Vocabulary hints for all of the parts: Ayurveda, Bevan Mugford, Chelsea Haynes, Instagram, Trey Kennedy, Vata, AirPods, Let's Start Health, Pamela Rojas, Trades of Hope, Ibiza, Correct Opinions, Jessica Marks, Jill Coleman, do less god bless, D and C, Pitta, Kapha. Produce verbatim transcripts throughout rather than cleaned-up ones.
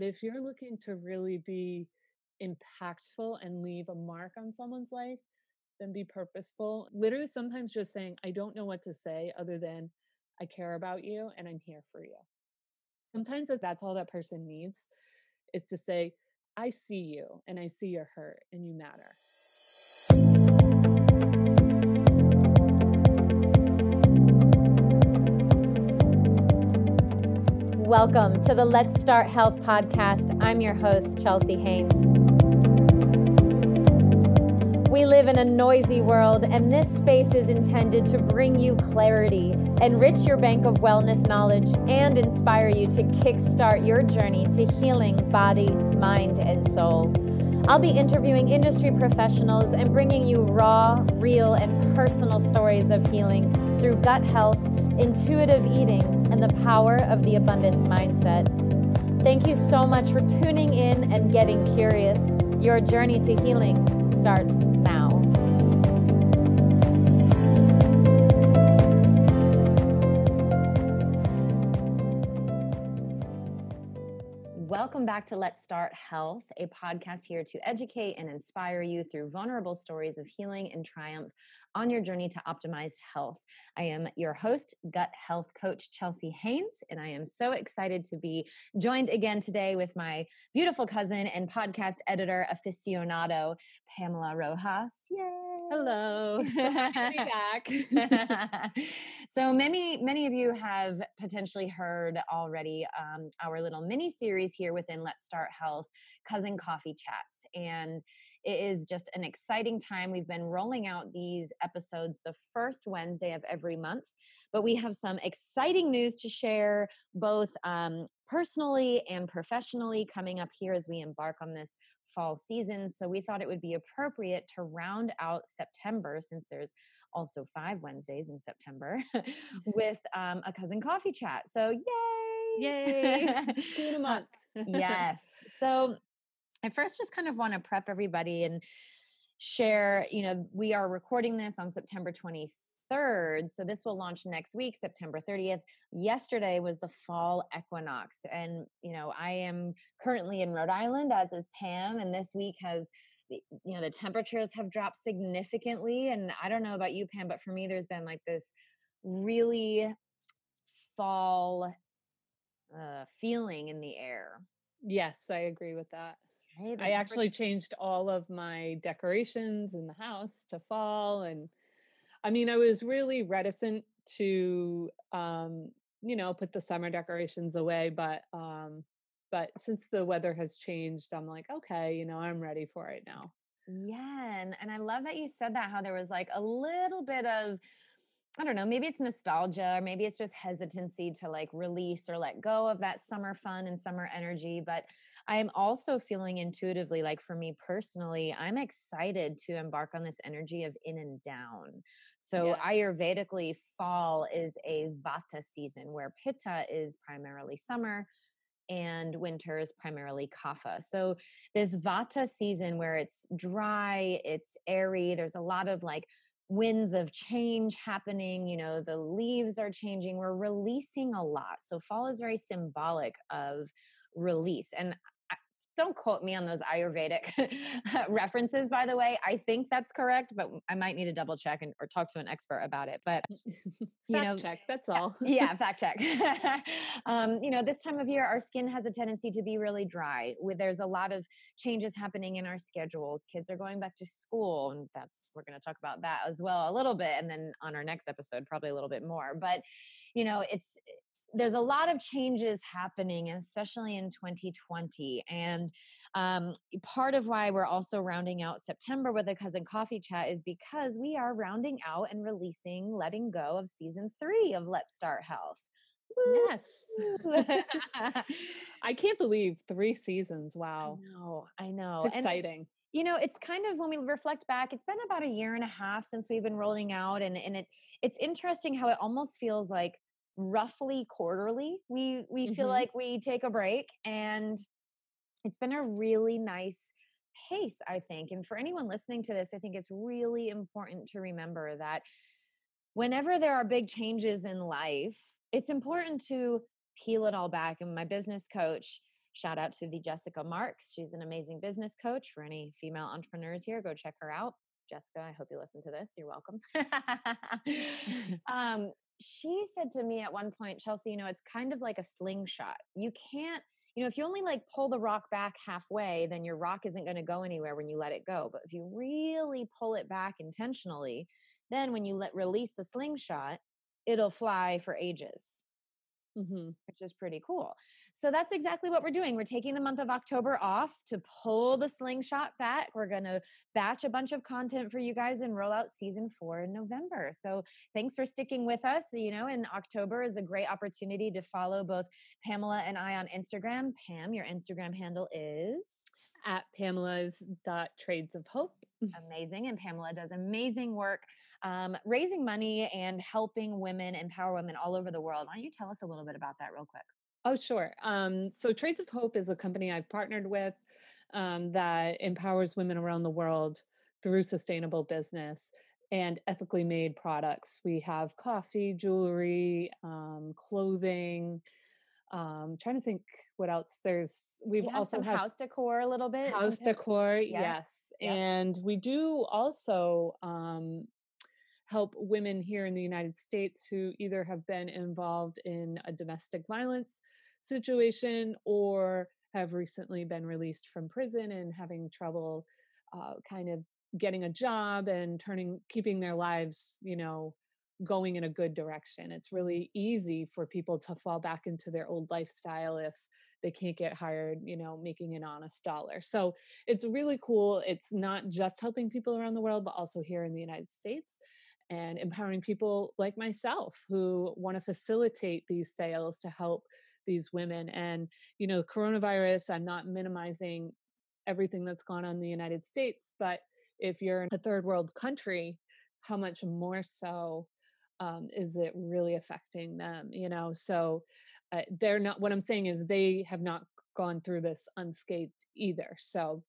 If you're looking to really be impactful and leave a mark on someone's life, then be purposeful. Literally, sometimes just saying, I don't know what to say other than I care about you and I'm here for you. Sometimes that's all that person needs, is to say, I see you and I see your hurt and you matter. Welcome to the Let's Start Health podcast. I'm your host, Chelsea Haynes. We live in a noisy world, and this space is intended to bring you clarity, enrich your bank of wellness knowledge, and inspire you to kickstart your journey to healing body, mind, and soul. I'll be interviewing industry professionals and bringing you raw, real, and personal stories of healing through gut health, intuitive eating, and the power of the abundance mindset. Thank you so much for tuning in and getting curious. Your journey to healing starts now. Welcome back to Let's Start Health, a podcast here to educate and inspire you through vulnerable stories of healing and triumph on your journey to optimized health. I am your host, gut health coach, Chelsea Haynes, and I am so excited to be joined again today with my beautiful cousin and podcast editor aficionado, Pamela Rojas. Yay! Hello. So happy to be back. So many, many of you have potentially heard already um, our little mini series here within Let's Start Health, Cousin Coffee Chats. And it is just an exciting time. We've been rolling out these episodes the first Wednesday of every month, but we have some exciting news to share, both um, personally and professionally, coming up here as we embark on this fall season. So we thought it would be appropriate to round out September, since there's also five Wednesdays in September, with um, a Cousin Coffee Chat. So yay! Yay! Two in a month. Yes. So I first just kind of want to prep everybody and share, you know, we are recording this on September twenty-third. So this will launch next week, September thirtieth. Yesterday was the fall equinox. And, you know, I am currently in Rhode Island, as is Pam. And this week has, you know, the temperatures have dropped significantly. And I don't know about you, Pam, but for me, there's been like this really fall uh, feeling in the air. Yes, I agree with that. Okay, I actually changed all of my decorations in the house to fall. And I mean, I was really reticent to, um, you know, put the summer decorations away, but, um, but since the weather has changed, I'm like, okay, you know, I'm ready for it now. Yeah. And, and I love that you said that, how there was like a little bit of, I don't know, maybe it's nostalgia, or maybe it's just hesitancy to like release or let go of that summer fun and summer energy. But I'm also feeling intuitively, like for me personally, I'm excited to embark on this energy of in and down. So yeah. Ayurvedically, fall is a Vata season, where Pitta is primarily summer and winter is primarily Kapha. So this Vata season, where it's dry, it's airy, there's a lot of like winds of change happening, you know, the leaves are changing, we're releasing a lot. So fall is very symbolic of release. And don't quote me on those Ayurvedic references, by the way. I think that's correct, but I might need to double check and or talk to an expert about it. But you fact know, check. That's all. Yeah, fact check. um, you know, this time of year, our skin has a tendency to be really dry. There's a lot of changes happening in our schedules. Kids are going back to school, and that's we're going to talk about that as well a little bit, and then on our next episode, probably a little bit more. But you know, it's. There's a lot of changes happening, especially in twenty twenty. And um, part of why we're also rounding out September with a Cousin Coffee Chat is because we are rounding out and releasing, letting go of season three of Let's Start Health. Woo. Yes. I can't believe three seasons. Wow. I know. I know. It's exciting. And, you know, it's kind of, when we reflect back, it's been about a year and a half since we've been rolling out. And, and it it's interesting how it almost feels like roughly quarterly, we we mm-hmm. feel like we take a break, and it's been a really nice pace, I think. And for anyone listening to this, I think it's really important to remember that whenever there are big changes in life, it's important to peel it all back. And my business coach, Shout out to the Jessica Marks. She's an amazing business coach. For any female entrepreneurs here, go check her out. Jessica, I hope you listen to this. You're welcome. um, she said to me at one point, Chelsea, you know, it's kind of like a slingshot. You can't, you know, if you only like pull the rock back halfway, then your rock isn't going to go anywhere when you let it go. But if you really pull it back intentionally, then when you let release the slingshot, it'll fly for ages. Mm-hmm. Which is pretty cool. So that's exactly what we're doing. We're taking the month of October off to pull the slingshot back. We're going to batch a bunch of content for you guys and roll out season four in November. So thanks for sticking with us. You know, in October is a great opportunity to follow both Pamela and I on Instagram. Pam, your Instagram handle is? At Pamela's dot trades of hope. Amazing. And Pamela does amazing work um, raising money and helping women, empower women all over the world. Why don't you tell us a little bit about that real quick? Oh, sure. Um, so Trades of Hope is a company I've partnered with um, that empowers women around the world through sustainable business and ethically made products. We have coffee, jewelry, um, clothing, Um, trying to think what else there's, we've have also have house decor a little bit. House decor. Yeah. Yes. Yeah. And we do also, um, help women here in the United States who either have been involved in a domestic violence situation or have recently been released from prison and having trouble, uh, kind of getting a job and turning, keeping their lives, you know, going in a good direction. It's really easy for people to fall back into their old lifestyle if they can't get hired, you know, making an honest dollar. So it's really cool. It's not just helping people around the world, but also here in the United States and empowering people like myself who want to facilitate these sales to help these women. And, you know, coronavirus, I'm not minimizing everything that's gone on in the United States, but if you're in a third world country, how much more so Um, is it really affecting them? You know, so uh, they're not, what I'm saying is they have not gone through this unscathed either. So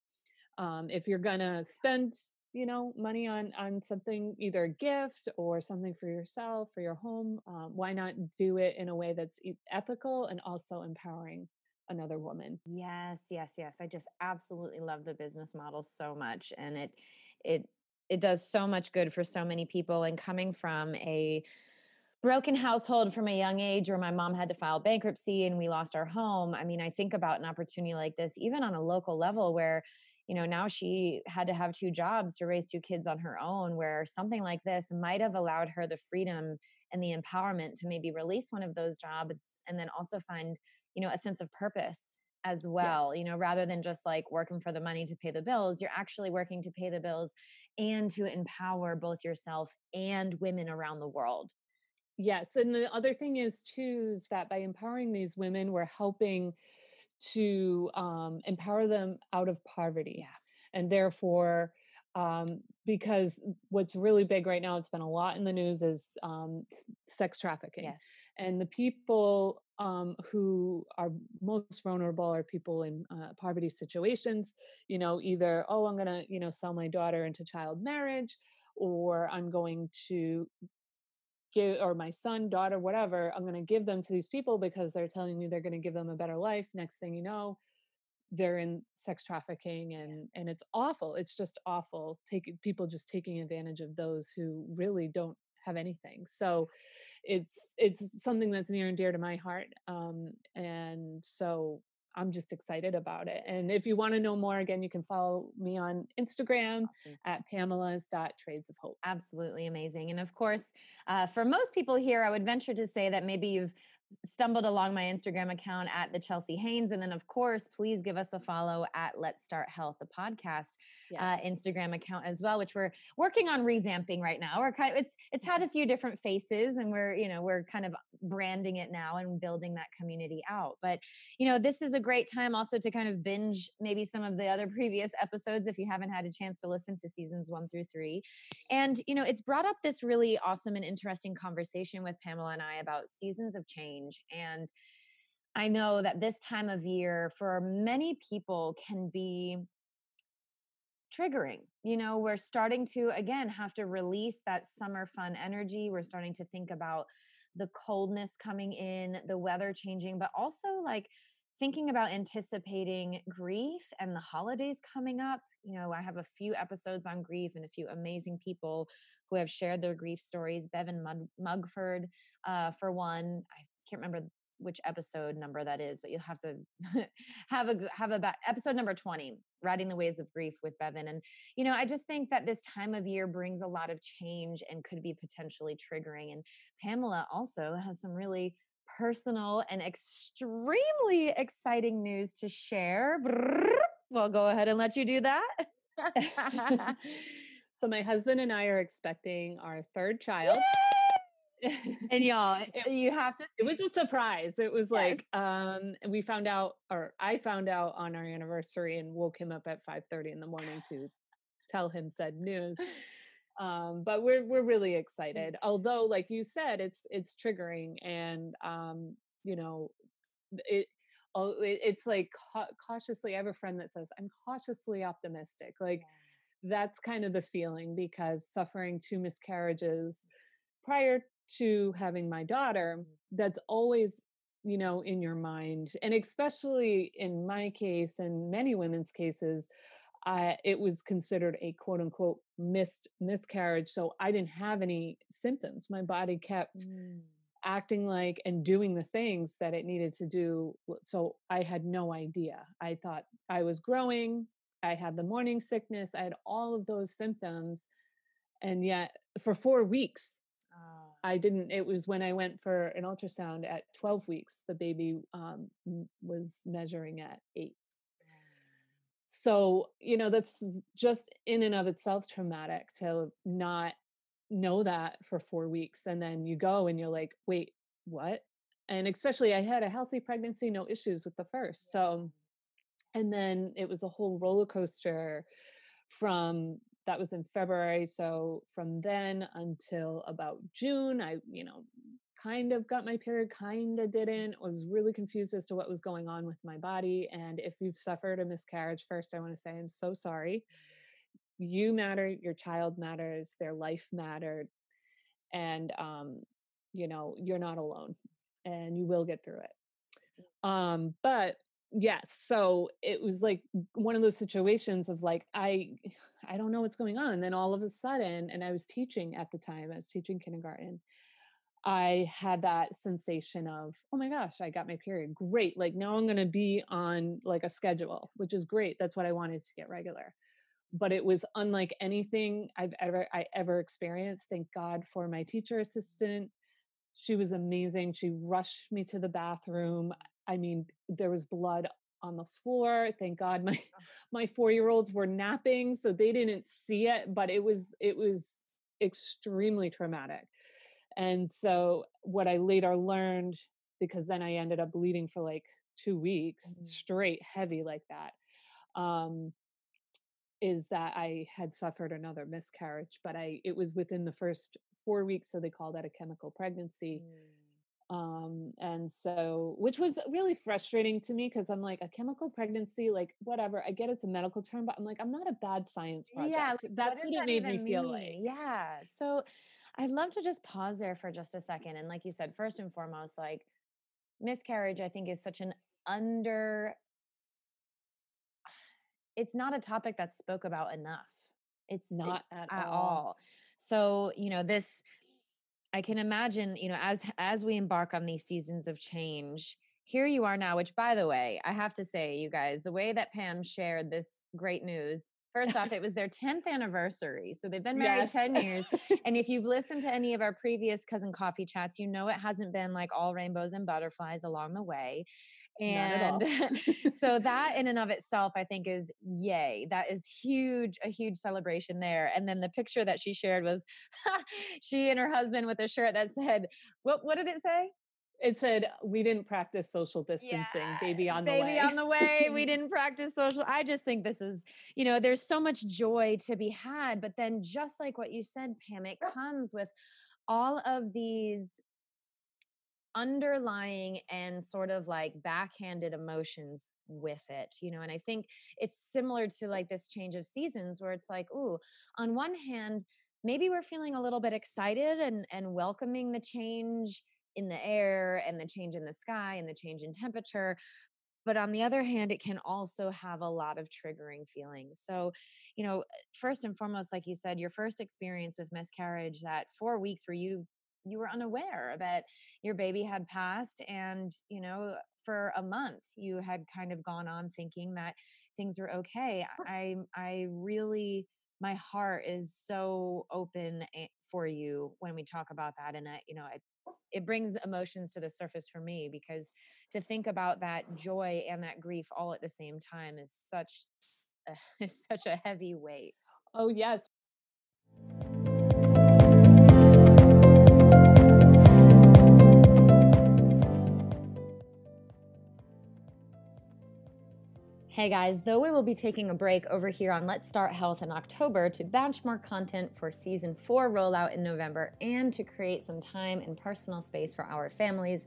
um, if you're going to spend, you know, money on, on something, either a gift or something for yourself, for your home, um, why not do it in a way that's ethical and also empowering another woman? Yes, yes, yes. I just absolutely love the business model so much. And it, it, It does so much good for so many people. And coming from a broken household from a young age where my mom had to file bankruptcy and we lost our home, I mean, I think about an opportunity like this, even on a local level where, you know, now she had to have two jobs to raise two kids on her own, where something like this might have allowed her the freedom and the empowerment to maybe release one of those jobs and then also find, you know, a sense of purpose as well. Yes. You know, rather than just like working for the money to pay the bills, you're actually working to pay the bills and to empower both yourself and women around the world. Yes. And the other thing is too, is that by empowering these women, we're helping to um, empower them out of poverty. Yeah. And therefore, um, because what's really big right now, it's been a lot in the news, is um, sex trafficking. Yes. And the people Um, who are most vulnerable are people in uh, poverty situations, you know, either, oh, I'm going to, you know, sell my daughter into child marriage, or I'm going to give, or my son, daughter, whatever, I'm going to give them to these people because they're telling me they're going to give them a better life. Next thing you know, they're in sex trafficking, and, and it's awful. It's just awful. Take, people just taking advantage of those who really don't have anything. So it's, it's something that's near and dear to my heart. Um, and so I'm just excited about it. And if you want to know more, again, you can follow me on Instagram. Awesome. At Pamela's dot trades of hope. Absolutely amazing. And of course, uh, for most people here, I would venture to say that maybe you've stumbled along my Instagram account at the Chelsea Haynes. And then of course, please give us a follow at Let's Start Health, the podcast. Yes. uh, Instagram account as well, which we're working on revamping right now. We're kind of, it's, it's had a few different faces, and we're, you know, we're kind of branding it now and building that community out. But, you know, this is a great time also to kind of binge maybe some of the other previous episodes if you haven't had a chance to listen to seasons one through three. And, you know, it's brought up this really awesome and interesting conversation with Pamela and I about seasons of change. And I know that this time of year for many people can be triggering. You know, we're starting to, again, have to release that summer fun energy. We're starting to think about the coldness coming in, the weather changing, but also like thinking about anticipating grief and the holidays coming up. You know, I have a few episodes on grief and a few amazing people who have shared their grief stories. Bevan Mugford, uh, for one, I can't remember which episode number that is, but you'll have to have a, have a, episode number twenty, Riding the Waves of Grief with Bevan. And, you know, I just think that this time of year brings a lot of change and could be potentially triggering. And Pamela also has some really personal and extremely exciting news to share. We'll go ahead and let you do that. So my husband and I are expecting our third child. Yay! And y'all, it, you have to, see. It was a surprise. It was yes. like, um, we found out, or I found out on our anniversary and woke him up at five thirty in the morning to tell him said news. Um, but we're, we're really excited. Although, like you said, it's, it's triggering and, um, you know, it, it it's like ca- cautiously, I have a friend that says, I'm cautiously optimistic. Like yeah. that's kind of the feeling, because suffering two miscarriages prior to having my daughter, that's always, you know, in your mind. And especially in my case and many women's cases, uh, it was considered a quote unquote missed miscarriage. So I didn't have any symptoms. My body kept mm. acting like and doing the things that it needed to do. So I had no idea. I thought I was growing. I had the morning sickness. I had all of those symptoms. And yet for four weeks, I didn't, it was when I went for an ultrasound at twelve weeks, the baby um, was measuring at eight. So, you know, that's just in and of itself traumatic to not know that for four weeks. And then you go and you're like, wait, what? And especially I had a healthy pregnancy, no issues with the first. So, and then it was a whole roller coaster from that was in February. So from then until about June, I, you know, kind of got my period, kind of didn't. I was really confused as to what was going on with my body. And if you've suffered a miscarriage, first, I want to say, I'm so sorry. You matter. Your child matters. Their life mattered. And, um, you know, you're not alone and you will get through it. Um, but yes. So it was like one of those situations of like, I, I don't know what's going on. And then all of a sudden, and I was teaching at the time, I was teaching kindergarten. I had that sensation of, oh my gosh, I got my period. Great. Like now I'm going to be on like a schedule, which is great. That's what I wanted, to get regular, but it was unlike anything I've ever, I ever experienced. Thank God for my teacher assistant. She was amazing. She rushed me to the bathroom. I mean, there was blood on the floor. Thank God my, my four-year-olds were napping, so they didn't see it, but it was, it was extremely traumatic. And so what I later learned, because then I ended up bleeding for like two weeks mm-hmm. straight, heavy like that, um, is that I had suffered another miscarriage, but I, it was within the first four weeks. So they call that a chemical pregnancy. Mm. Um, and so, which was really frustrating to me because I'm like, a chemical pregnancy, like whatever, I get it's a medical term, but I'm like, I'm not a bad science project. Yeah, that's what it made me feel like. Yeah. So I'd love to just pause there for just a second. And like you said, first and foremost, like miscarriage, I think is such an under, it's not a topic that's spoke about enough. It's not at all. So, you know, this, I can imagine, you know, as, as we embark on these seasons of change, here you are now, which by the way, I have to say, you guys, the way that Pam shared this great news, first off, it was their tenth anniversary. So they've been married yes. ten years. And if you've listened to any of our previous Cousin Coffee chats, you know, it hasn't been like all rainbows and butterflies along the way. And so that in and of itself, I think is yay. That is huge, a huge celebration there. And then the picture that she shared was she and her husband with a shirt that said, what, what did it say? It said, we didn't practice social distancing, yeah, baby on the baby way. Baby on the way, we didn't practice social. I just think this is, you know, there's so much joy to be had, but then just like what you said, Pam, it comes with all of these underlying and sort of like backhanded emotions with it, you know? And I think it's similar to like this change of seasons where it's like, ooh, on one hand, maybe we're feeling a little bit excited and, and welcoming the change in the air and the change in the sky and the change in temperature. But on the other hand, it can also have a lot of triggering feelings. So, you know, first and foremost, like you said, your first experience with miscarriage, that four weeks where you you were unaware that your baby had passed, and, you know, for a month you had kind of gone on thinking that things were okay. I I really my heart is so open for you when we talk about that, and I, you know, I it brings emotions to the surface for me, because to think about that joy and that grief all at the same time is such a, is such a heavy weight. Oh, yes. Hey guys, though we will be taking a break over here on Let's Start Health in October to batch more content for season four rollout in November and to create some time and personal space for our families,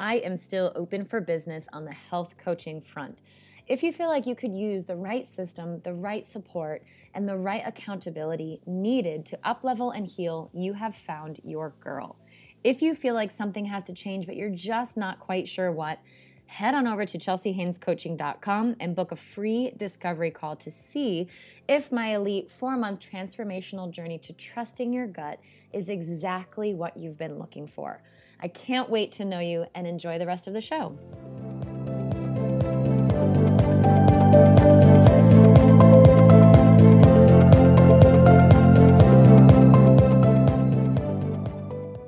I am still open for business on the health coaching front. If you feel like you could use the right system, the right support, and the right accountability needed to uplevel and heal, you have found your girl. If you feel like something has to change but you're just not quite sure what, head on over to chelsea haynes coaching dot com and book a free discovery call to see if my elite four-month transformational journey to trusting your gut is exactly what you've been looking for. I can't wait to know you and enjoy the rest of the show.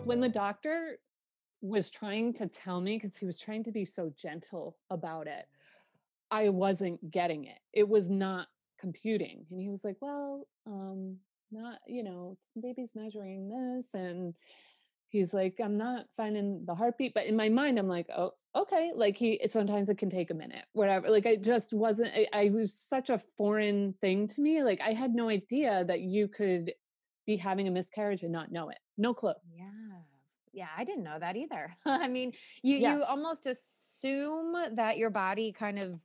When the doctor was trying to tell me, because he was trying to be so gentle about it, I wasn't getting it. It was not computing. And he was like, well, um, not, you know, baby's measuring this. And he's like, I'm not finding the heartbeat. But in my mind, I'm like, oh, okay. Like he, sometimes it can take a minute, whatever. Like I just wasn't, I, I was such a foreign thing to me. Like I had no idea that you could be having a miscarriage and not know it. No clue. Yeah. Yeah, I didn't know that either. I mean, you, yeah. you almost assume that your body kind of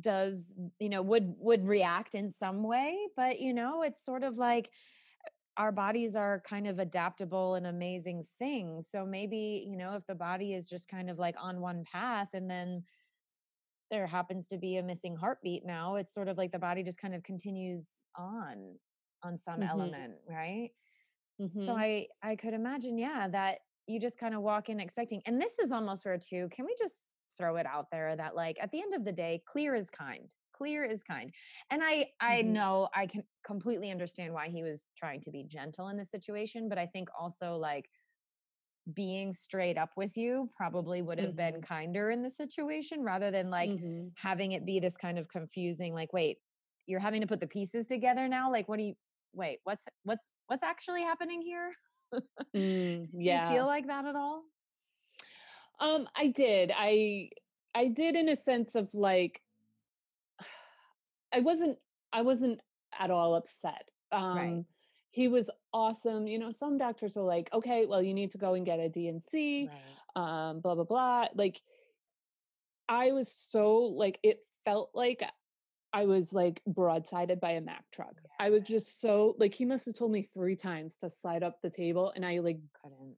does, you know, would, would react in some way, but you know, it's sort of like our bodies are kind of adaptable and amazing things. So maybe, you know, if the body is just kind of like on one path and then there happens to be a missing heartbeat now, it's sort of like the body just kind of continues on, on some mm-hmm. element, right? Mm-hmm. So I, I could imagine, yeah, that you just kind of walk in expecting, and this is almost rare too. Can we just throw it out there that like, at the end of the day, clear is kind, clear is kind. And I, mm-hmm. I know I can completely understand why he was trying to be gentle in this situation, but I think also like being straight up with you probably would have mm-hmm. been kinder in the situation rather than like mm-hmm. having it be this kind of confusing, like, wait, you're having to put the pieces together now. Like, what do you, wait, what's, what's, what's actually happening here? mm, yeah. Do you feel like that at all? Um, I did. I, I did in a sense of like, I wasn't, I wasn't at all upset. Um, right. He was awesome. You know, some doctors are like, okay, well, you need to go and get a D and C, right. um, blah, blah, blah. Like I was so like, it felt like I was like broadsided by a Mack truck. Yeah. I was just so like, he must've told me three times to slide up the table. And I like, couldn't,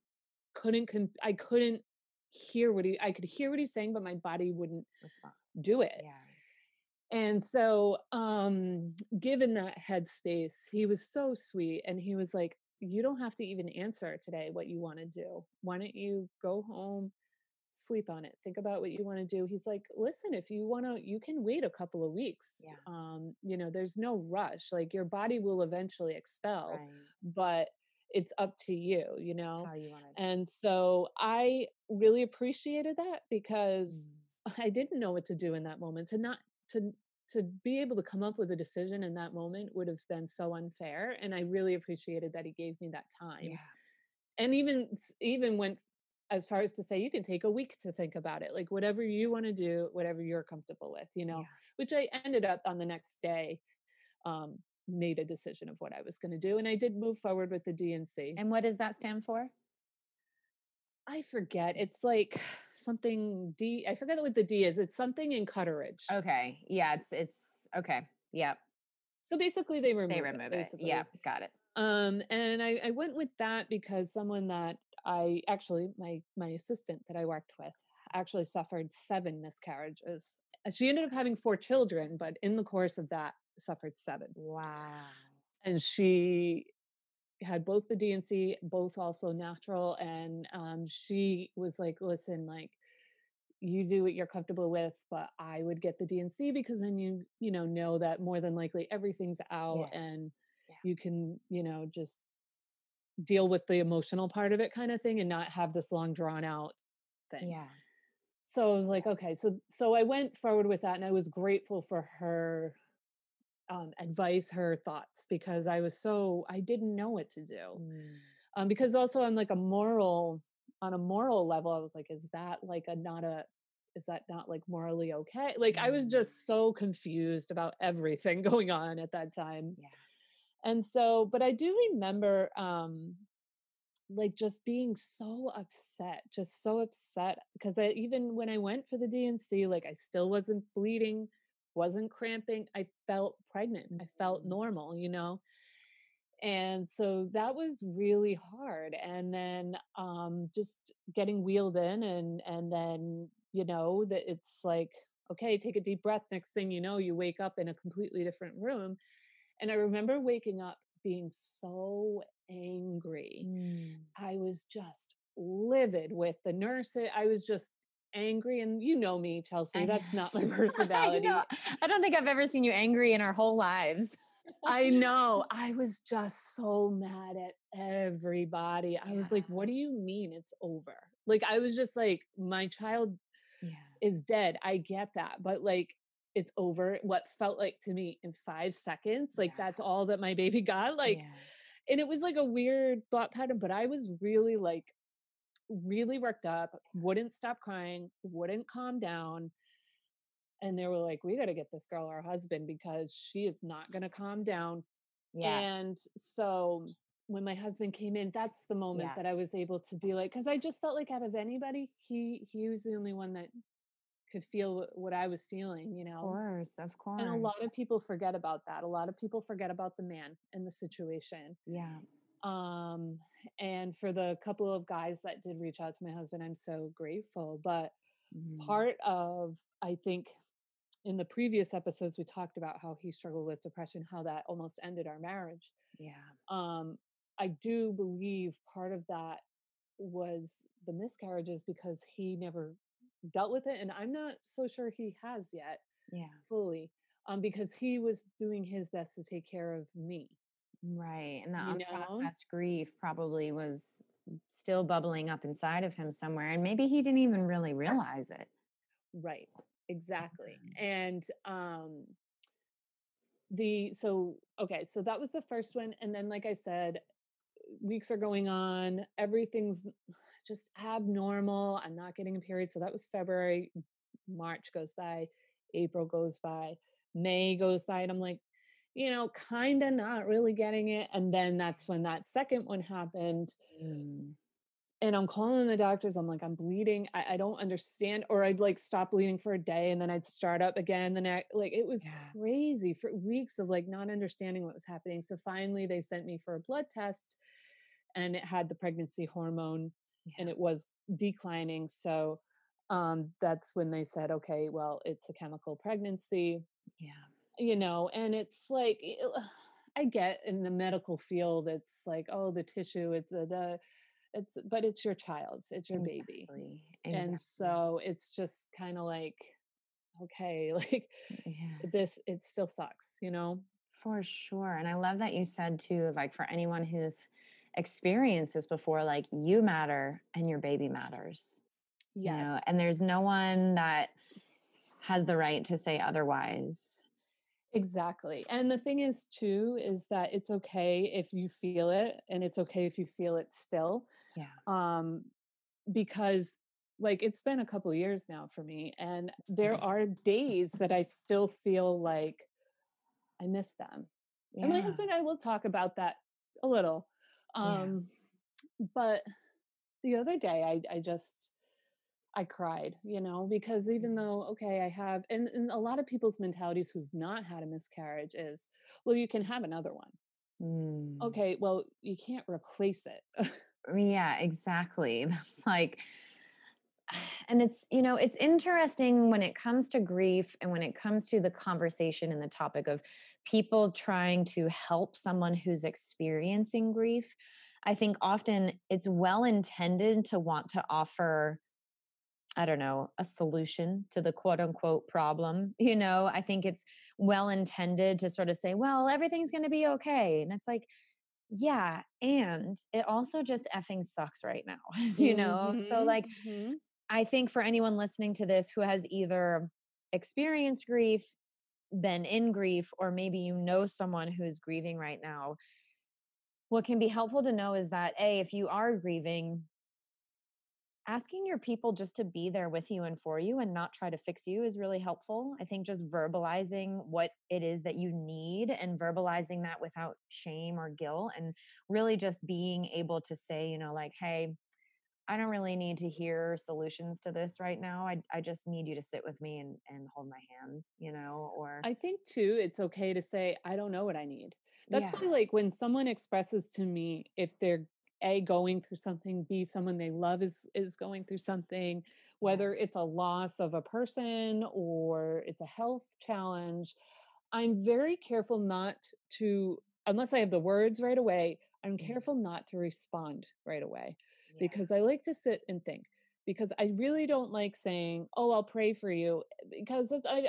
couldn't, con- I couldn't hear what he, I could hear what he's saying, but my body wouldn't Respond. do it. Yeah. And so, um, given that headspace, he was so sweet. And he was like, you don't have to even answer today what you want to do. Why don't you go home? Sleep on it. Think about what you want to do. He's like, listen, if you want to, you can wait a couple of weeks. Yeah. Um, you know, there's no rush. Like your body will eventually expel, right. but it's up to you, you know? How you want to do. And so I really appreciated that because mm-hmm. I didn't know what to do in that moment. To not, to, to be able to come up with a decision in that moment would have been so unfair. And I really appreciated that he gave me that time. Yeah. And even, even when as far as to say, you can take a week to think about it, like whatever you want to do, whatever you're comfortable with, you know, yeah. which I ended up on the next day, um, made a decision of what I was going to do. And I did move forward with the D and C. And what does that stand for? I forget. It's like something D I forget what the D is. It's something in Cutteridge. Okay. Yeah. It's, it's okay. Yeah. So basically they remove, they remove it. it. Yeah. Got it. Um, and I, I went with that because someone that I actually, my, my assistant that I worked with, actually suffered seven miscarriages. She ended up having four children, but in the course of that, suffered seven. Wow. And she had both the D and C, both also natural. And um, she was like, listen, like, you do what you're comfortable with, but I would get the D and C because then you, you know, know that more than likely everything's out yeah. and yeah. you can, you know, just deal with the emotional part of it kind of thing and not have this long drawn out thing. Yeah. So I was like, okay, so, so I went forward with that and I was grateful for her um, advice, her thoughts, because I was so, I didn't know what to do. Mm. Um, because also on like a moral, on a moral level, I was like, is that like a, not a, is that not like morally okay? Like mm. I was just so confused about everything going on at that time. Yeah. And so, but I do remember, um, like just being so upset, just so upset. Cause I, even when I went for the D and C, like I still wasn't bleeding, wasn't cramping. I felt pregnant. I felt normal, you know? And so that was really hard. And then, um, just getting wheeled in and, and then, you know, that it's like, okay, take a deep breath. Next thing you know, you wake up in a completely different room. And I remember waking up being so angry. Mm. I was just livid with the nurse. I was just angry. And you know me, Chelsea, that's not my personality. I, I don't think I've ever seen you angry in our whole lives. I know. I was just so mad at everybody. I yeah. was like, what do you mean it's over? Like, I was just like, my child yeah. is dead. I get that. But like, it's over. What felt like to me in five seconds, like yeah. that's all that my baby got. Like, yeah. and it was like a weird thought pattern, but I was really like, really worked up, wouldn't stop crying, wouldn't calm down. And they were like, we got to get this girl our husband because she is not going to calm down. Yeah. And so when my husband came in, that's the moment yeah. that I was able to be like, cause I just felt like out of anybody, he, he was the only one that could feel what I was feeling, you know? Of course, of course. And a lot of people forget about that. A lot of people forget about the man and the situation. Yeah. Um, and for the couple of guys that did reach out to my husband, I'm so grateful. But mm. part of, I think in the previous episodes, we talked about how he struggled with depression, how that almost ended our marriage. Yeah. Um, I do believe part of that was the miscarriages because he never dealt with it. And I'm not so sure he has yet yeah. fully, um, because he was doing his best to take care of me. Right. And the you unprocessed know? grief probably was still bubbling up inside of him somewhere. And maybe he didn't even really realize it. Right. Exactly. Mm-hmm. And, um, the, so, okay. So that was the first one. And then, like I said, weeks are going on. Everything's just abnormal. I'm not getting a period. So that was February. March goes by. April goes by. May goes by. And I'm like, you know, kind of not really getting it. And then that's when that second one happened. Mm. And I'm calling the doctors. I'm like, I'm bleeding. I, I don't understand. Or I'd like stop bleeding for a day and then I'd start up again. The next, like it was yeah. crazy for weeks of like not understanding what was happening. So finally they sent me for a blood test and it had the pregnancy hormone yeah. and it was declining. So um, that's when they said, okay, well, it's a chemical pregnancy. Yeah. You know, and it's like, it, I get in the medical field, it's like, oh, the tissue, it's the, the It's, but it's your child, it's your exactly. baby. Exactly. And so it's just kind of like, okay, like yeah. this, it still sucks, you know? For sure. And I love that you said too, like for anyone who's experienced this before, like you matter and your baby matters. Yes. You know? And there's no one that has the right to say otherwise. Exactly. And the thing is too, is that it's okay if you feel it and it's okay if you feel it still. Yeah. Um, because like, it's been a couple of years now for me and there are days that I still feel like I miss them. Yeah. And my husband and I will talk about that a little. Um, yeah. But the other day I, I just, I cried, you know, because even though, okay, I have, and, and a lot of people's mentalities who've not had a miscarriage is, well, you can have another one. Mm. Okay. Well, you can't replace it. Yeah, exactly. That's like, And it's, you know, it's interesting when it comes to grief and when it comes to the conversation and the topic of people trying to help someone who's experiencing grief. I think often it's well-intended to want to offer, I don't know, a solution to the quote unquote problem. You know, I think it's well-intended to sort of say, well, everything's going to be okay. And it's like, yeah. And it also just effing sucks right now, you know? Mm-hmm. So like, mm-hmm. I think for anyone listening to this who has either experienced grief, been in grief, or maybe you know someone who's grieving right now, what can be helpful to know is that, A, if you are grieving, asking your people just to be there with you and for you and not try to fix you is really helpful. I think just verbalizing what it is that you need and verbalizing that without shame or guilt, and really just being able to say, you know, like, hey, I don't really need to hear solutions to this right now. I I just need you to sit with me and, and hold my hand, you know, or. I think too, it's okay to say, I don't know what I need. That's yeah. why, like, when someone expresses to me, if they're A, going through something, B, someone they love is, is going through something, whether yeah. it's a loss of a person or it's a health challenge, I'm very careful not to, unless I have the words right away, I'm careful not to respond right away. Yeah. Because I like to sit and think, because I really don't like saying, oh, I'll pray for you, because I,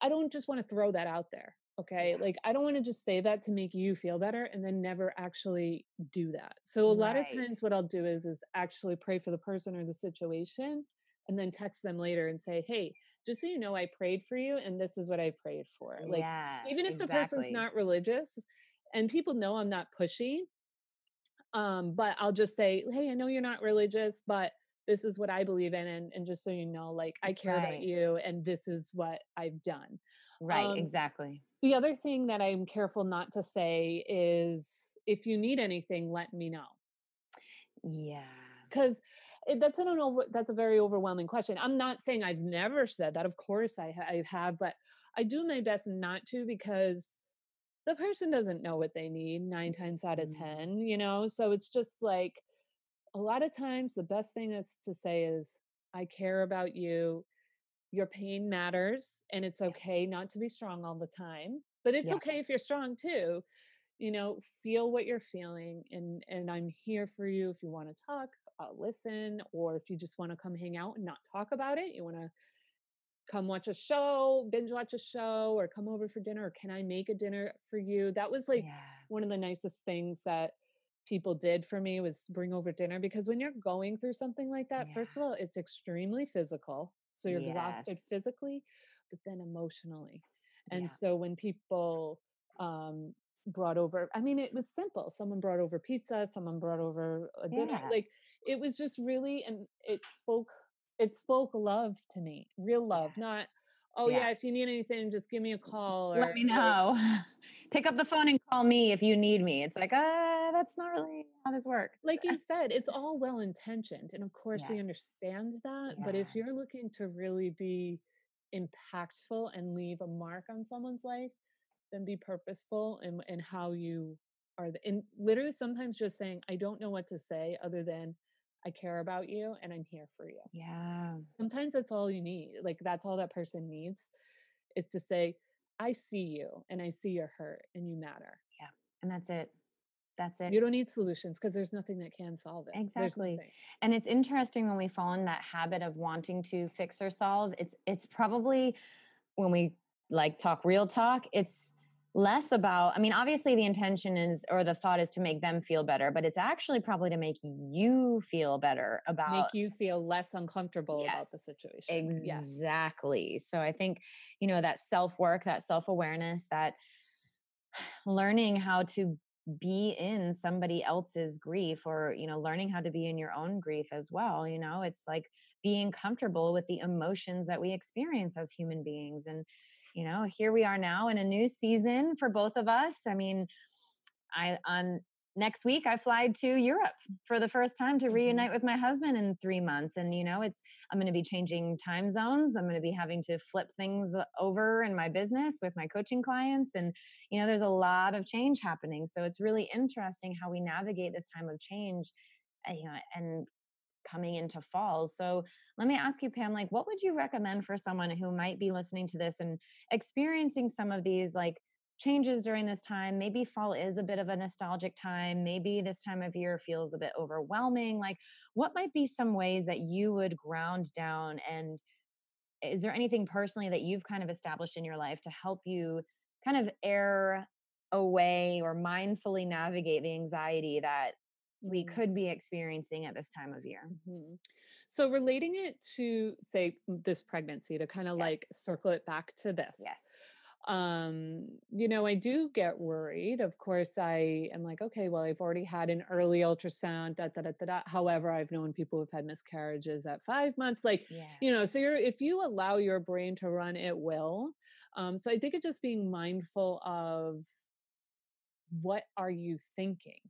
I don't just want to throw that out there. Okay. Yeah. Like, I don't want to just say that to make you feel better and then never actually do that. So a lot right. of times what I'll do is, is actually pray for the person or the situation and then text them later and say, hey, just so you know, I prayed for you and this is what I prayed for. Like, yeah, even if exactly. the person's not religious, and people know I'm not pushy. Um, but I'll just say, hey, I know you're not religious, but this is what I believe in. And, and just so you know, like, I care right. about you and this is what I've done. Right. Um, exactly. The other thing that I'm careful not to say is, if you need anything, let me know. Yeah. Cause that's an over, that's a very overwhelming question. I'm not saying I've never said that. Of course I, I have, but I do my best not to, because the person doesn't know what they need nine times out of ten, you know? So it's just like, a lot of times the best thing is to say is, I care about you. Your pain matters, and it's okay not to be strong all the time, but it's yeah. okay if you're strong too, you know, feel what you're feeling. And, and I'm here for you. If you want to talk, I'll listen. Or if you just want to come hang out and not talk about it, you want to come watch a show, binge watch a show, or come over for dinner, or can I make a dinner for you? That was like yeah. one of the nicest things that people did for me, was bring over dinner, because when you're going through something like that, yeah. first of all, it's extremely physical. So you're yes. exhausted physically, but then emotionally. And yeah. so when people um, brought over, I mean, it was simple. Someone brought over pizza, someone brought over a dinner. Yeah. Like, it was just really, and it spoke It spoke love to me, real love, not, oh yeah, yeah if you need anything, just give me a call. Or, let me know. Like, pick up the phone and call me if you need me. It's like, ah, that's not really how this works. Like you said, it's all well-intentioned. And of course yes. we understand that, yeah. but if you're looking to really be impactful and leave a mark on someone's life, then be purposeful in, in how you are. The, and literally sometimes just saying, I don't know what to say other than, I care about you and I'm here for you. Yeah. Sometimes that's all you need. Like, that's all that person needs, is to say, I see you and I see your hurt and you matter. Yeah. And that's it. That's it. You don't need solutions, because there's nothing that can solve it. Exactly. And it's interesting when we fall in that habit of wanting to fix or solve, it's, it's probably when we like talk real talk, it's less about, I mean, obviously the intention is, or the thought is to make them feel better, but it's actually probably to make you feel better about. Make you feel less uncomfortable yes, about the situation. Exactly. Yes. So I think, you know, that self-work, that self-awareness, that learning how to be in somebody else's grief, or, you know, learning how to be in your own grief as well. You know, it's like being comfortable with the emotions that we experience as human beings. And you know, here we are now in a new season for both of us. I mean, I on next week I fly to Europe for the first time to reunite with my husband in three months. And you know, it's I'm going to be changing time zones. I'm going to be having to flip things over in my business with my coaching clients. And you know, there's a lot of change happening. So it's really interesting how we navigate this time of change, you know, and coming into fall. So let me ask you, Pam, like, what would you recommend for someone who might be listening to this and experiencing some of these like changes during this time? Maybe fall is a bit of a nostalgic time. Maybe this time of year feels a bit overwhelming. Like, what might be some ways that you would ground down? And is there anything personally that you've kind of established in your life to help you kind of air away or mindfully navigate the anxiety that we could be experiencing at this time of year? Mm-hmm. So relating it to, say, this pregnancy, to kind of yes. like circle it back to this. Yes. Um, you know, I do get worried. Of course, I am like, okay, well, I've already had an early ultrasound, da, da, da, da, da. However, I've known people who've had miscarriages at five months, like, yeah. you know, so you're, if you allow your brain to run, it will. Um, so I think it's just being mindful of what are you thinking?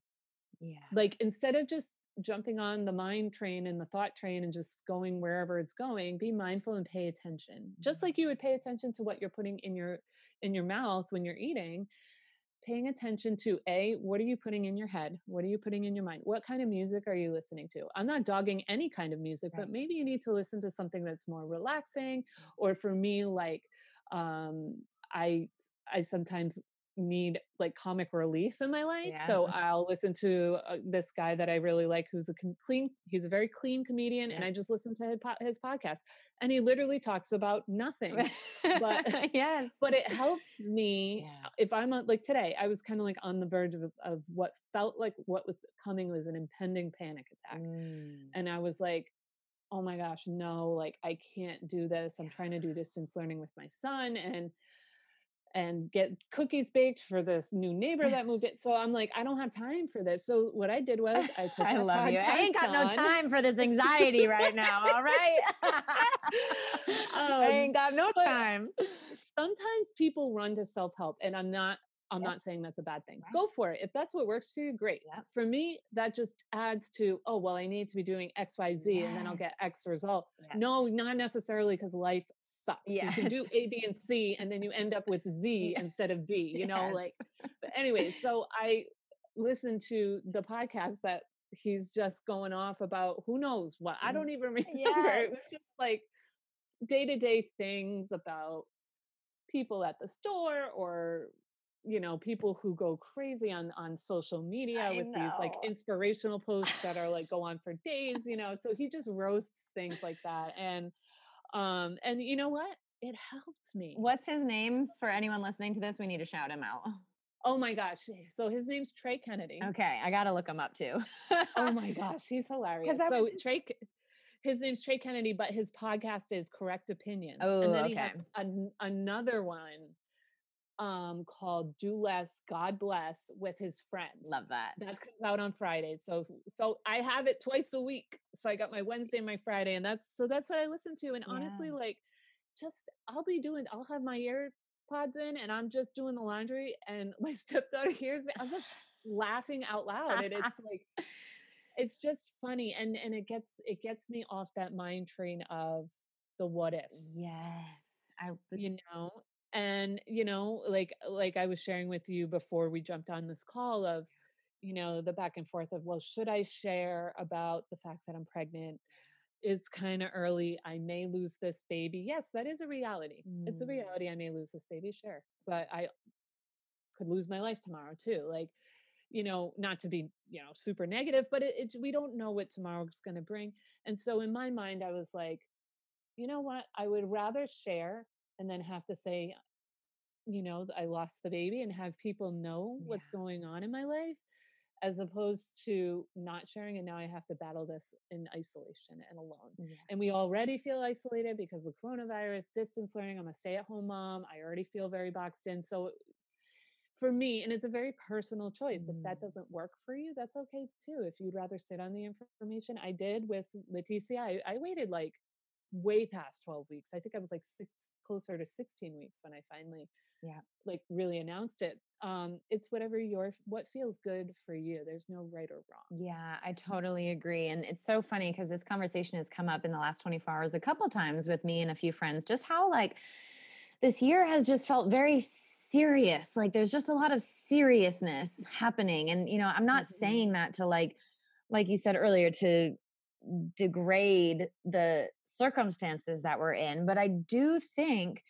Yeah. Like, instead of just jumping on the mind train and the thought train and just going wherever it's going, be mindful and pay attention. Just like you would pay attention to what you're putting in your, in your mouth when you're eating, paying attention to A, what are you putting in your head? What are you putting in your mind? What kind of music are you listening to? I'm not dogging any kind of music, right. but maybe you need to listen to something that's more relaxing. Or for me, like, um, I, I sometimes need like comic relief in my life. Yeah. So I'll listen to uh, this guy that I really like, who's a clean, he's a very clean comedian. Yeah. And I just listen to his, po- his podcast, and he literally talks about nothing, but yes, but it helps me. Yeah. If I'm on, like today, I was kind of like on the verge of, of what felt like what was coming was an impending panic attack. Mm. And I was like, oh my gosh, no, like I can't do this. I'm yeah. trying to do distance learning with my son. And and get cookies baked for this new neighbor that moved in. So I'm like, I don't have time for this. So what I did was I put I love you. I ain't got on. no time for this anxiety right now. All right. um, I ain't got no time. Sometimes people run to self-help, and I'm not, I'm yep. not saying that's a bad thing. Right. Go for it. If that's what works for you, great. Yep. For me, that just adds to, oh, well, I need to be doing X, Y, Z, yes. and then I'll get X result. Yes. No, not necessarily, because life sucks. Yes. You can do A, B, and C, and then you end up with Z yes. instead of B, you know, yes. like, but anyway, so I listened to the podcast that he's just going off about who knows what. I don't even remember. Yes. It was just like day-to-day things about people at the store, or you know, people who go crazy on, on social media I with know. these like inspirational posts that are like go on for days, you know, so he just roasts things like that. And, um, and you know what? It helped me. What's his name for anyone listening to this? We need to shout him out. Oh my gosh. So his name's Trey Kennedy. Okay. I got to look him up too. Oh my gosh. He's hilarious. So just- Trey, his name's Trey Kennedy, but his podcast is Correct Opinions. Oh, and then okay. he has an, another one um, called Do Less God Bless with his friend. Love that. That comes out on Fridays. So, so I have it twice a week. So I got my Wednesday and my Friday, and that's, so that's what I listen to. And yeah. honestly, like just, I'll be doing, I'll have my AirPods in and I'm just doing the laundry, and my stepdaughter hears me. I'm just laughing out loud. And it's like, it's just funny. And, and it gets, it gets me off that mind train of the what ifs. Yes. I, was- you know, And, you know, like, like I was sharing with you before we jumped on this call of, you know, the back and forth of, well, should I share about the fact that I'm pregnant? It's kind of early. I may lose this baby. Yes, that is a reality. Mm. It's a reality. I may lose this baby. Sure. But I could lose my life tomorrow too. Like, you know, not to be, you know, super negative, but it, it we don't know what tomorrow's going to bring. And so in my mind, I was like, you know what? I would rather share and then have to say, you know, I lost the baby, and have people know yeah. what's going on in my life, as opposed to not sharing. And now I have to battle this in isolation and alone. Yeah. And we already feel isolated because of coronavirus, distance learning. I'm a stay-at-home mom. I already feel very boxed in. So for me, and it's a very personal choice. Mm. If that doesn't work for you, that's okay too. If you'd rather sit on the information, I did with Leticia. I, I waited like way past twelve weeks. I think I was like six, closer to sixteen weeks when I finally, yeah, like really announced it. Um, it's whatever your, what feels good for you. There's no right or wrong. Yeah, I totally agree. And it's so funny because this conversation has come up in the last twenty-four hours a couple times with me and a few friends, just how like this year has just felt very serious. Like there's just a lot of seriousness happening. And, you know, I'm not mm-hmm. saying that to like, like you said earlier, to degrade the circumstances that we're in. But I do think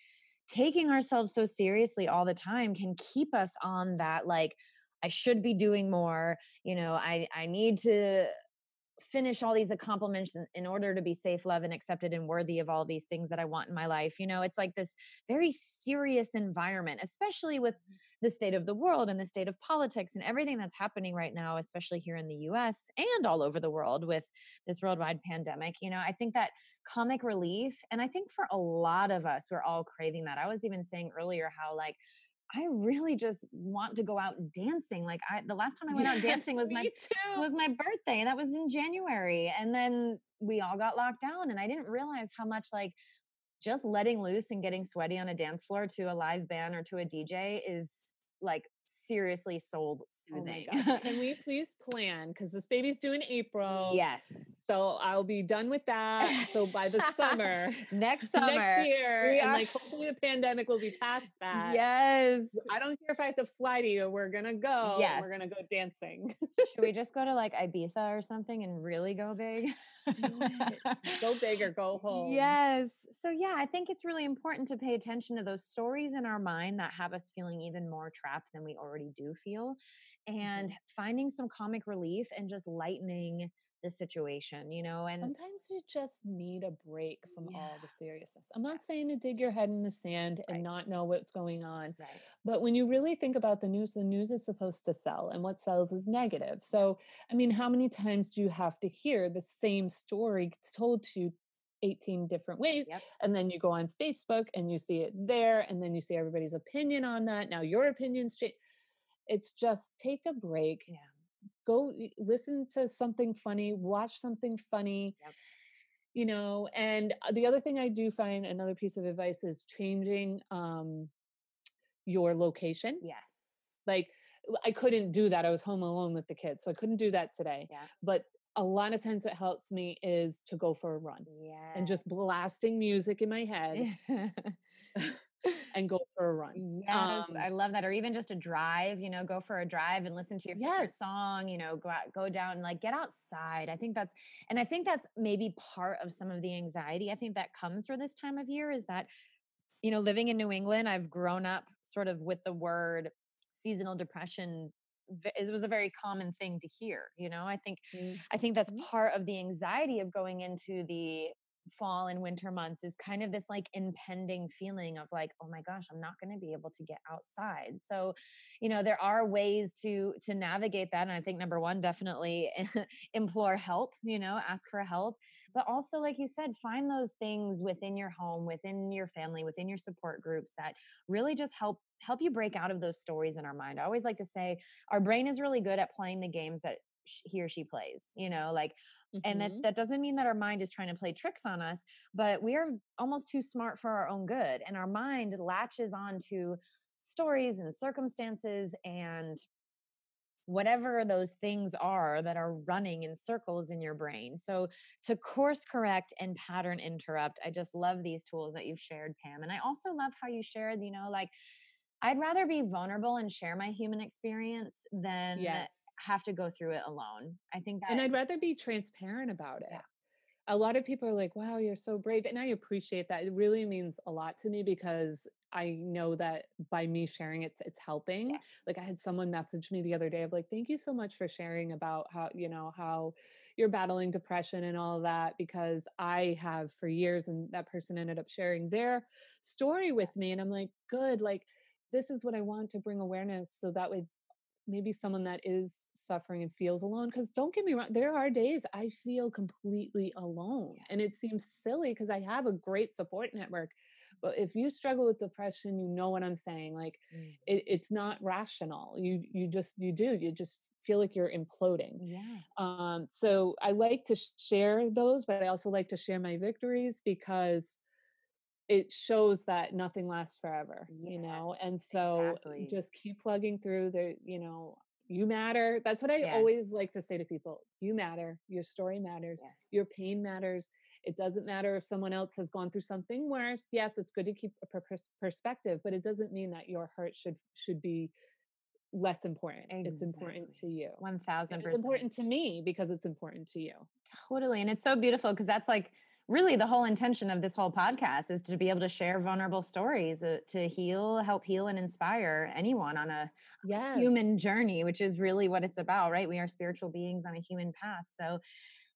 taking ourselves so seriously all the time can keep us on that, like, I should be doing more, you know, I, I need to finish all these accomplishments in, in order to be safe, loved, and accepted and worthy of all these things that I want in my life. You know, it's like this very serious environment, especially with the state of the world and the state of politics and everything that's happening right now, especially here in the U S and all over the world with this worldwide pandemic. You know, I think that comic relief, and I think for a lot of us, we're all craving that. I was even saying earlier how, like, I really just want to go out dancing. Like I, the last time I went yes, out dancing was my too. was my birthday. That was in January, and then we all got locked down. And I didn't realize how much, like, just letting loose and getting sweaty on a dance floor to a live band or to a D J is, like, seriously soul soothing. Oh, can we please plan? Because this baby's due in April. Yes. So I'll be done with that. So by the summer, next summer, next year, and are- like hopefully the pandemic will be past that. Yes. I don't care if I have to fly to you. We're gonna go. Yes. We're gonna go dancing. Should we just go to, like, Ibiza or something and really go big? Go big or go home. Yes. So yeah, I think it's really important to pay attention to those stories in our mind that have us feeling even more trapped than we already do feel, and finding some comic relief and just lightening the situation, you know, and sometimes you just need a break from yeah. all the seriousness. I'm not saying to dig your head in the sand right. and not know what's going on, right. but when you really think about the news, the news is supposed to sell, and what sells is negative. So, I mean, how many times do you have to hear the same story told to you eighteen different ways. Yep. And then you go on Facebook and you see it there. And then you see everybody's opinion on that. Now your opinion's straight. It's just take a break. Yeah. Go listen to something funny, watch something funny, yep. you know? And the other thing I do find, another piece of advice, is changing um, your location. Yes. Like, I couldn't do that. I was home alone with the kids, so I couldn't do that today, yeah. but a lot of times what helps me is to go for a run yes. and just blasting music in my head and go for a run. Yes, um, I love that. Or even just a drive, you know, go for a drive and listen to your favorite yes. song, you know, go out, go down and, like, get outside. I think that's, and I think that's maybe part of some of the anxiety I think that comes for this time of year, is that, you know, living in New England, I've grown up sort of with the word seasonal depression. It was a very common thing to hear, you know, I think, mm-hmm. I think that's part of the anxiety of going into the fall and winter months, is kind of this, like, impending feeling of, like, oh my gosh, I'm not going to be able to get outside. So, you know, there are ways to, to navigate that. And I think number one, definitely implore help, you know, ask for help, but also, like you said, find those things within your home, within your family, within your support groups that really just help help you break out of those stories in our mind. I always like to say our brain is really good at playing the games that he or she plays, you know, like, mm-hmm. and that, that doesn't mean that our mind is trying to play tricks on us, but we are almost too smart for our own good. And our mind latches on to stories and circumstances and whatever those things are that are running in circles in your brain. So to course correct and pattern interrupt, I just love these tools that you've shared, Pam. And I also love how you shared, you know, like, I'd rather be vulnerable and share my human experience than yes. have to go through it alone. I think that. And I'd rather be transparent about it. Yeah. A lot of people are like, wow, you're so brave. And I appreciate that. It really means a lot to me, because I know that by me sharing it, it's helping. Yes. Like, I had someone message me the other day of, like, thank you so much for sharing about how, you know, how you're battling depression and all of that, because I have for years. And that person ended up sharing their story with me. And I'm like, good. Like, this is what I want to bring awareness. So that way, maybe someone that is suffering and feels alone, because don't get me wrong, there are days I feel completely alone yeah. and it seems silly because I have a great support network. But if you struggle with depression, you know what I'm saying? Like mm. it, it's not rational. You, you just, you do, you just feel like you're imploding. Yeah. Um, so I like to share those, but I also like to share my victories, because it shows that nothing lasts forever, yes, you know? And so exactly. just keep plugging through the, you know, you matter. That's what I yes. always like to say to people. You matter. Your story matters. Yes. Your pain matters. It doesn't matter if someone else has gone through something worse. Yes, it's good to keep a per- perspective, but it doesn't mean that your hurt should, should be less important. Exactly. It's important to you. one thousand percent. It's important to me because it's important to you. Totally. And it's so beautiful because that's like really the whole intention of this whole podcast is to be able to share vulnerable stories, uh, to heal, help heal and inspire anyone on a yes. human journey, which is really what it's about, right? We are spiritual beings on a human path. So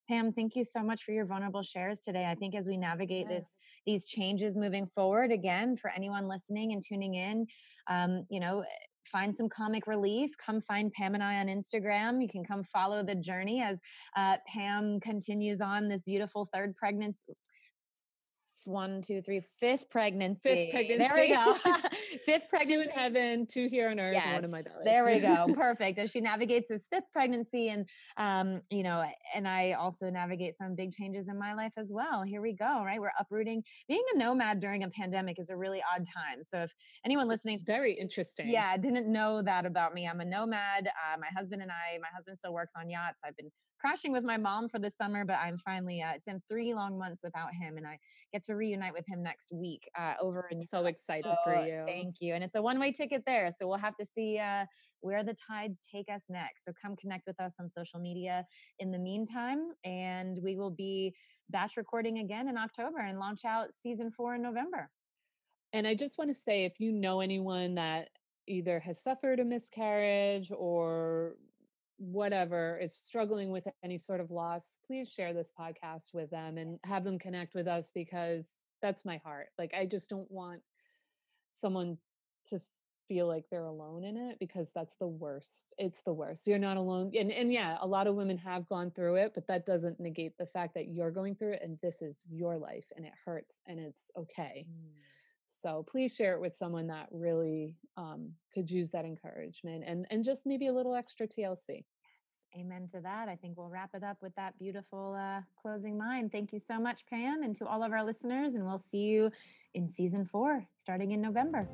Pam, thank you so much for your vulnerable shares today. I think as we navigate yes. this, these changes moving forward, again, for anyone listening and tuning in, um, you know, find some comic relief. Come find Pam and I on Instagram. You can come follow the journey as uh, Pam continues on this beautiful third pregnancy. One, two, three, fifth pregnancy. Fifth pregnancy. There we go. Fifth pregnancy. Two in heaven, two here on earth, yes. one in my belly. There we go. Perfect. As she navigates this fifth pregnancy and, um, you know, and I also navigate some big changes in my life as well. Here we go, right? We're uprooting. Being a nomad during a pandemic is a really odd time. So if anyone listening. It's very interesting. Yeah. Didn't know that about me. I'm a nomad. Uh, my husband and I, my husband still works on yachts. I've been crashing with my mom for the summer, but I'm finally, uh, it's been three long months without him and I get to reunite with him next week uh, over. I'm so excited oh, for you. Thank you. And it's a one-way ticket there. So we'll have to see uh, where the tides take us next. So come connect with us on social media in the meantime. And we will be batch recording again in October and launch out season four in November. And I just want to say, if you know anyone that either has suffered a miscarriage or whatever is struggling with any sort of loss, please share this podcast with them and have them connect with us because that's my heart. Like, I just don't want someone to feel like they're alone in it because that's the worst. It's the worst. You're not alone. And, and yeah, a lot of women have gone through it, but that doesn't negate the fact that you're going through it and this is your life and it hurts and it's okay. Mm. So please share it with someone that really um, could use that encouragement and, and just maybe a little extra T L C. Yes, amen to that. I think we'll wrap it up with that beautiful uh, closing line. Thank you so much, Pam, and to all of our listeners. And we'll see you in season four, starting in November.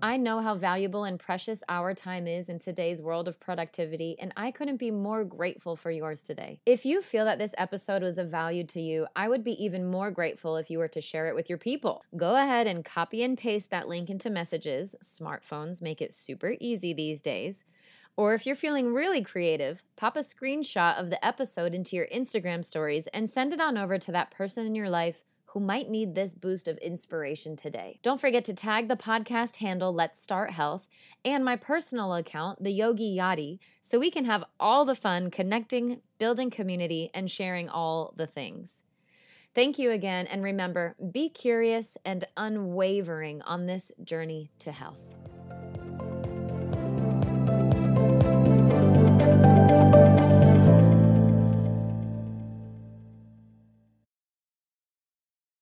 I know how valuable and precious our time is in today's world of productivity, and I couldn't be more grateful for yours today. If you feel that this episode was of value to you, I would be even more grateful if you were to share it with your people. Go ahead and copy and paste that link into messages. Smartphones make it super easy these days. Or if you're feeling really creative, pop a screenshot of the episode into your Instagram stories and send it on over to that person in your life who might need this boost of inspiration today. Don't forget to tag the podcast handle Let's Start Health and my personal account, The Yogi Yachty, so we can have all the fun connecting, building community, and sharing all the things. Thank you again, and remember, be curious and unwavering on this journey to health.